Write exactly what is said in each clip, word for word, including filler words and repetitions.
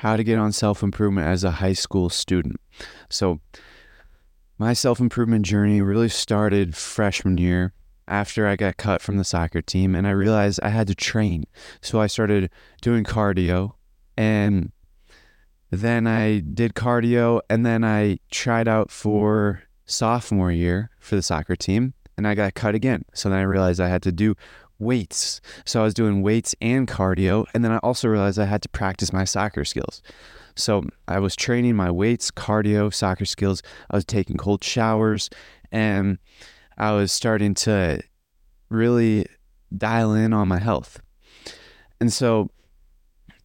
How to get on self-improvement as a high school student. So my self-improvement journey really started freshman year after I got cut from the soccer team, and I realized I had to train. So I started doing cardio, and then I did cardio, and then I tried out for sophomore year for the soccer team, and I got cut again. So then I realized I had to do weights. So I was doing weights and cardio, and then I also realized I had to practice my soccer skills. So I was training my weights, cardio, soccer skills. I was taking cold showers, and I was starting to really dial in on my health. And so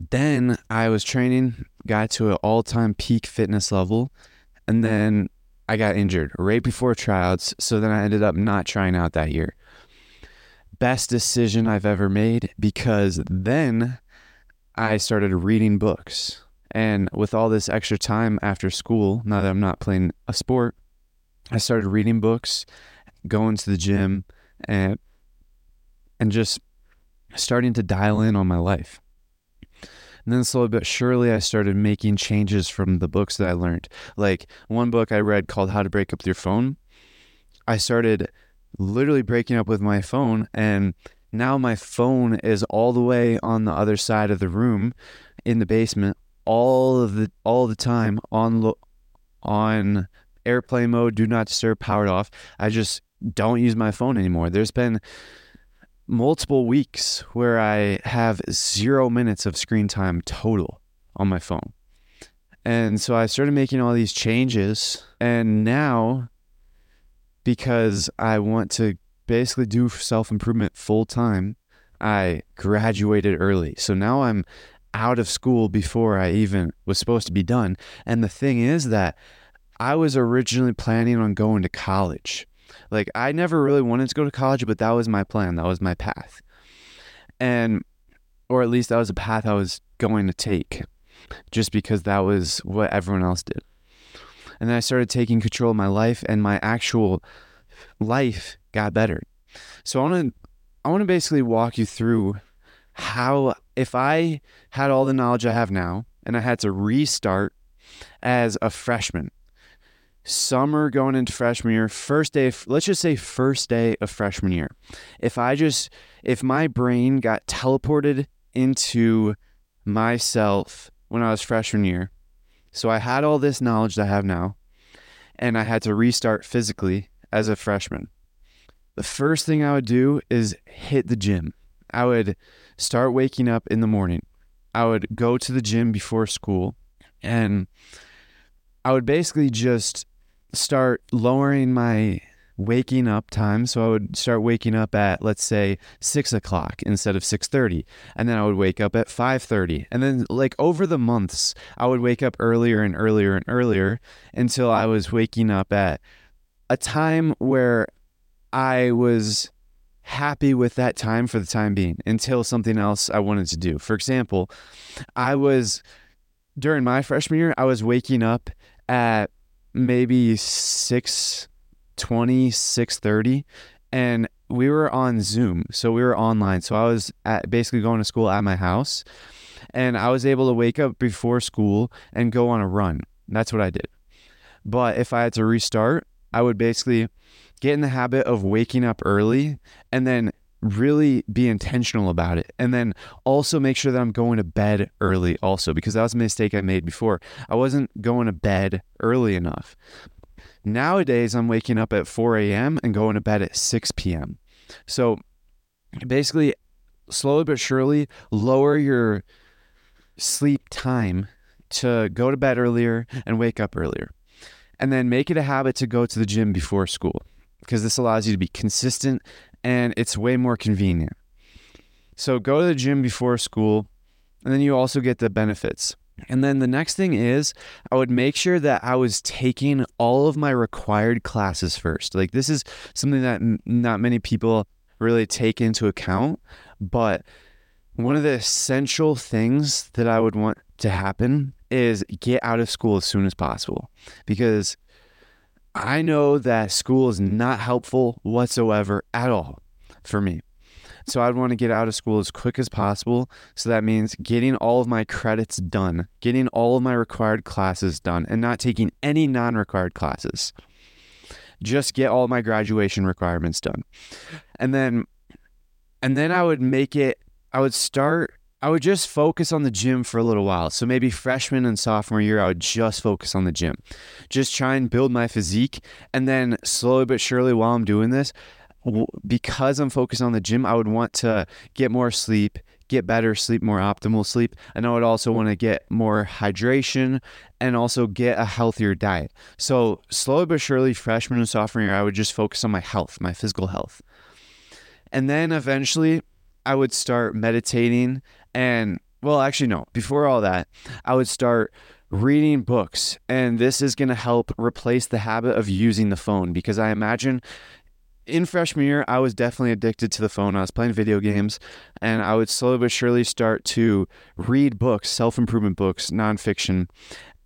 then I was training, got to an all-time peak fitness level, and then I got injured right before tryouts. So then I ended up not trying out that year. Best decision I've ever made, because then I started reading books. And with all this extra time after school, now that I'm not playing a sport, I started reading books, going to the gym, and and just starting to dial in on my life. And then slowly but surely, I started making changes from the books that I learned. Like one book I read called How to Break Up With Your Phone. I started literally breaking up with my phone, and now my phone is all the way on the other side of the room in the basement, all of the all the time on lo- on airplane mode, do not disturb, powered off. I just don't use my phone anymore. There's been multiple weeks where I have zero minutes of screen time total on my phone. And so I started making all these changes, and now, because I want to basically do self-improvement full-time, I graduated early. So now I'm out of school before I even was supposed to be done. And the thing is that I was originally planning on going to college. Like, I never really wanted to go to college, but that was my plan. That was my path. And, or at least that was a path I was going to take, just because that was what everyone else did. And then I started taking control of my life, and my actual life got better. So I want to I want to basically walk you through how, if I had all the knowledge I have now and I had to restart as a freshman, summer going into freshman year, first day, of, let's just say first day of freshman year. If I just, if my brain got teleported into myself when I was freshman year, so I had all this knowledge that I have now, and I had to restart physically as a freshman. The first thing I would do is hit the gym. I would start waking up in the morning. I would go to the gym before school, and I would basically just start lowering my waking up time. So I would start waking up at, let's say, six o'clock instead of six thirty, and then I would wake up at five thirty, and then, like, over the months I would wake up earlier and earlier and earlier until I was waking up at a time where I was happy with that time for the time being, until something else I wanted to do. For example, I was, during my freshman year, I was waking up at maybe six twenty, six thirty, and we were on Zoom, so we were online. So I was at, basically going to school at my house, and I was able to wake up before school and go on a run. That's what I did. But if I had to restart, I would basically get in the habit of waking up early, and then really be intentional about it, and then also make sure that I'm going to bed early also, because that was a mistake I made before. I wasn't going to bed early enough. Nowadays, I'm waking up at four a.m. and going to bed at six p.m. So basically, slowly but surely, lower your sleep time to go to bed earlier and wake up earlier. And then make it a habit to go to the gym before school, because this allows you to be consistent, and it's way more convenient. So go to the gym before school, and then you also get the benefits. And then the next thing is, I would make sure that I was taking all of my required classes first. Like, this is something that m- not many people really take into account, but one of the essential things that I would want to happen is get out of school as soon as possible, because I know that school is not helpful whatsoever at all for me. So I'd want to get out of school as quick as possible. So that means getting all of my credits done, getting all of my required classes done, and not taking any non-required classes. Just get all my graduation requirements done. And then, and then I would make it, I would start, I would just focus on the gym for a little while. So maybe freshman and sophomore year, I would just focus on the gym, just try and build my physique. And then slowly but surely while I'm doing this, because I'm focused on the gym, I would want to get more sleep, get better sleep, more optimal sleep. And I would also want to get more hydration and also get a healthier diet. So slowly but surely, freshman and sophomore year, I would just focus on my health, my physical health. And then eventually I would start meditating and, well, actually, no, before all that, I would start reading books. And this is going to help replace the habit of using the phone, because I imagine in freshman year, I was definitely addicted to the phone. I was playing video games, and I would slowly but surely start to read books, self-improvement books, nonfiction,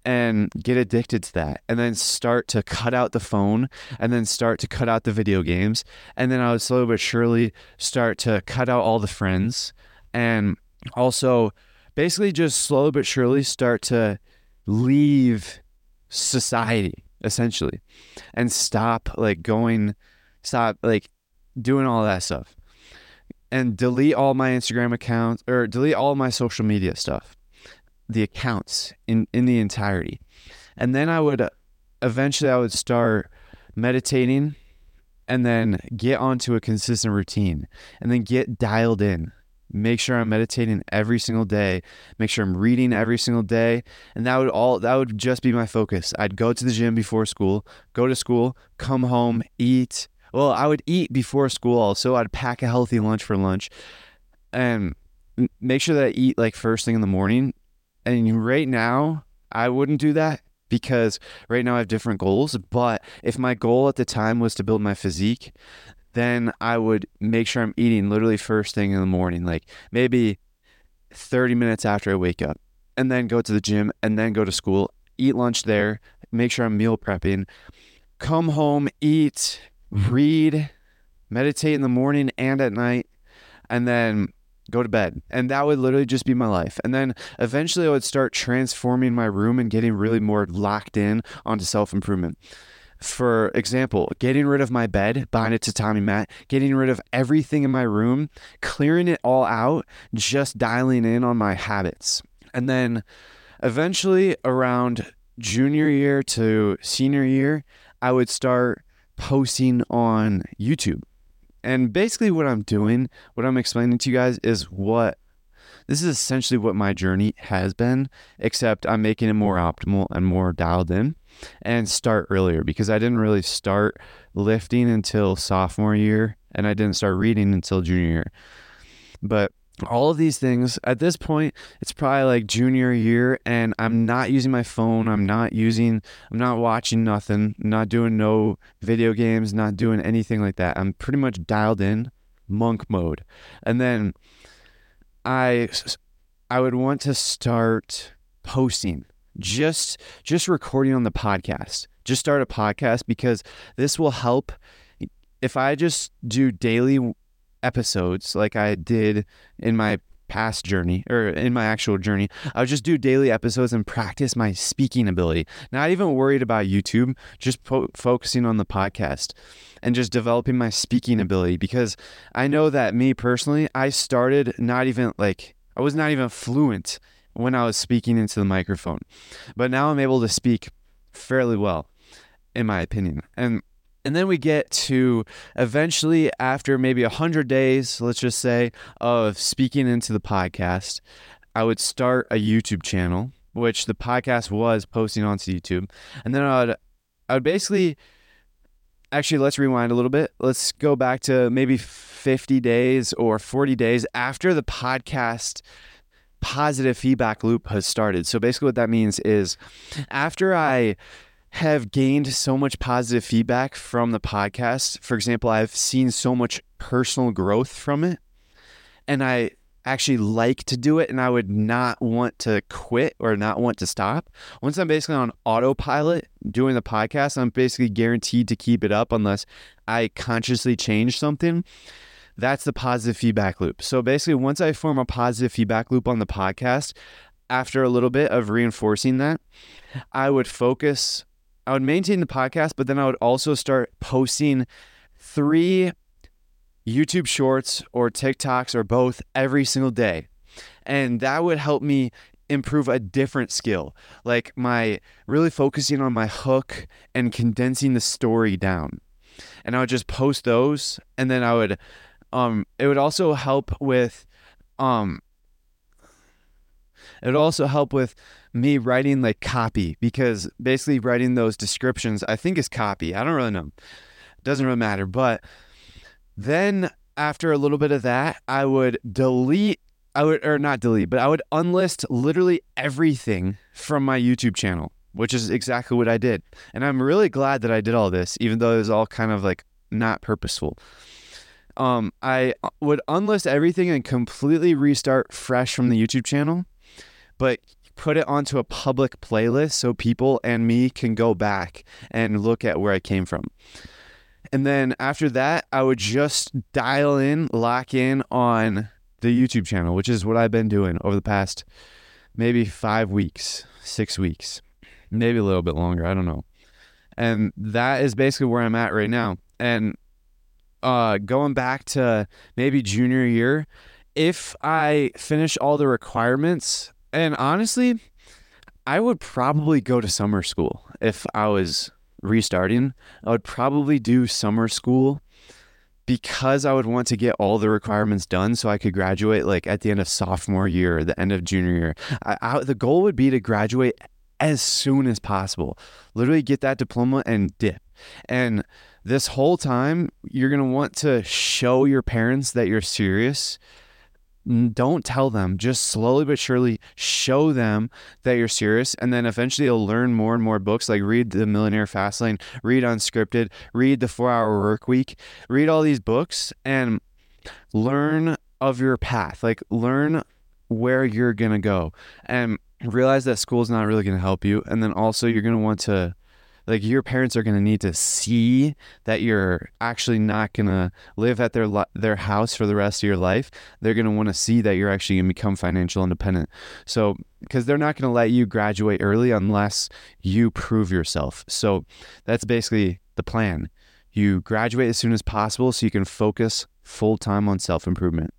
and get addicted to that, and then start to cut out the phone, and then start to cut out the video games. And then I would slowly but surely start to cut out all the friends, and also basically just slowly but surely start to leave society, essentially, and stop like going, stop like doing all that stuff, and delete all my Instagram accounts, or delete all my social media stuff, the accounts in, in the entirety. And then I would, eventually I would start meditating, and then get onto a consistent routine, and then get dialed in, make sure I'm meditating every single day, make sure I'm reading every single day. And that would all, that would just be my focus. I'd go to the gym before school, go to school, come home, eat. Well, I would eat before school also. I'd pack a healthy lunch for lunch, and make sure that I eat like first thing in the morning. And right now, I wouldn't do that, because right now I have different goals. But if my goal at the time was to build my physique, then I would make sure I'm eating literally first thing in the morning, like maybe thirty minutes after I wake up, and then go to the gym, and then go to school, eat lunch there, make sure I'm meal prepping, come home, eat, read, meditate in the morning and at night, and then go to bed. And that would literally just be my life. And then eventually I would start transforming my room and getting really more locked in onto self-improvement. For example, getting rid of my bed, buying a tatami mat, getting rid of everything in my room, clearing it all out, just dialing in on my habits. And then eventually around junior year to senior year, I would start posting on YouTube. And basically what I'm doing, what I'm explaining to you guys is what, this is essentially what my journey has been, except I'm making it more optimal and more dialed in, and start earlier, because I didn't really start lifting until sophomore year, and I didn't start reading until junior year. But all of these things, at this point, it's probably like junior year, and I'm not using my phone, I'm not using, I'm not watching nothing, not doing no video games, not doing anything like that. I'm pretty much dialed in, monk mode. And then I, I would want to start posting, just, just recording on the podcast, just start a podcast, because this will help. If I just do daily episodes like I did in my past journey, or in my actual journey, I would just do daily episodes and practice my speaking ability, not even worried about YouTube, just po- focusing on the podcast and just developing my speaking ability. Because I know that me personally, I started not even like, I was not even fluent when I was speaking into the microphone, but now I'm able to speak fairly well, in my opinion. And And then we get to eventually, after maybe one hundred days, let's just say, of speaking into the podcast, I would start a YouTube channel, which the podcast was posting onto YouTube. And then I would, I would basically, actually, let's rewind a little bit. Let's go back to maybe fifty days or forty days after the podcast positive feedback loop has started. So basically what that means is after I have gained so much positive feedback from the podcast. For example, I've seen so much personal growth from it, and I actually like to do it, and I would not want to quit or not want to stop. Once I'm basically on autopilot doing the podcast, I'm basically guaranteed to keep it up unless I consciously change something. That's the positive feedback loop. So basically, once I form a positive feedback loop on the podcast, after a little bit of reinforcing that, I would focus, I would maintain the podcast, but then I would also start posting three YouTube shorts or TikToks or both every single day. And that would help me improve a different skill, like my really focusing on my hook and condensing the story down. And I would just post those, and then I would, um, it would also help with, um, it would also help with me writing like copy, because basically writing those descriptions, I think, is copy. I don't really know. It doesn't really matter. But then after a little bit of that, I would delete, I would, or not delete, but I would unlist literally everything from my YouTube channel, which is exactly what I did. And I'm really glad that I did all this, even though it was all kind of like not purposeful. Um, I would unlist everything and completely restart fresh from the YouTube channel, but put it onto a public playlist so people and me can go back and look at where I came from. And then after that, I would just dial in, lock in on the YouTube channel, which is what I've been doing over the past maybe five weeks, six weeks, maybe a little bit longer. I don't know. And that is basically where I'm at right now. And uh, going back to maybe junior year, if I finish all the requirements, and honestly, I would probably go to summer school. If I was restarting, I would probably do summer school, because I would want to get all the requirements done so I could graduate like at the end of sophomore year, or the end of junior year. I, I, the goal would be to graduate as soon as possible, literally get that diploma and dip. And this whole time, you're going to want to show your parents that you're serious. Don't tell them, just slowly but surely show them that you're serious. And then eventually you'll learn more and more books, like read The Millionaire Fastlane, read Unscripted, read The four hour Work Week, read all these books and learn of your path, like learn where you're going to go and realize that school's not really going to help you. And then also you're going to want to, like, your parents are going to need to see that you're actually not going to live at their lo- their house for the rest of your life. They're going to want to see that you're actually going to become financially independent. So, because they're not going to let you graduate early unless you prove yourself. So that's basically the plan. You graduate as soon as possible so you can focus full time on self-improvement.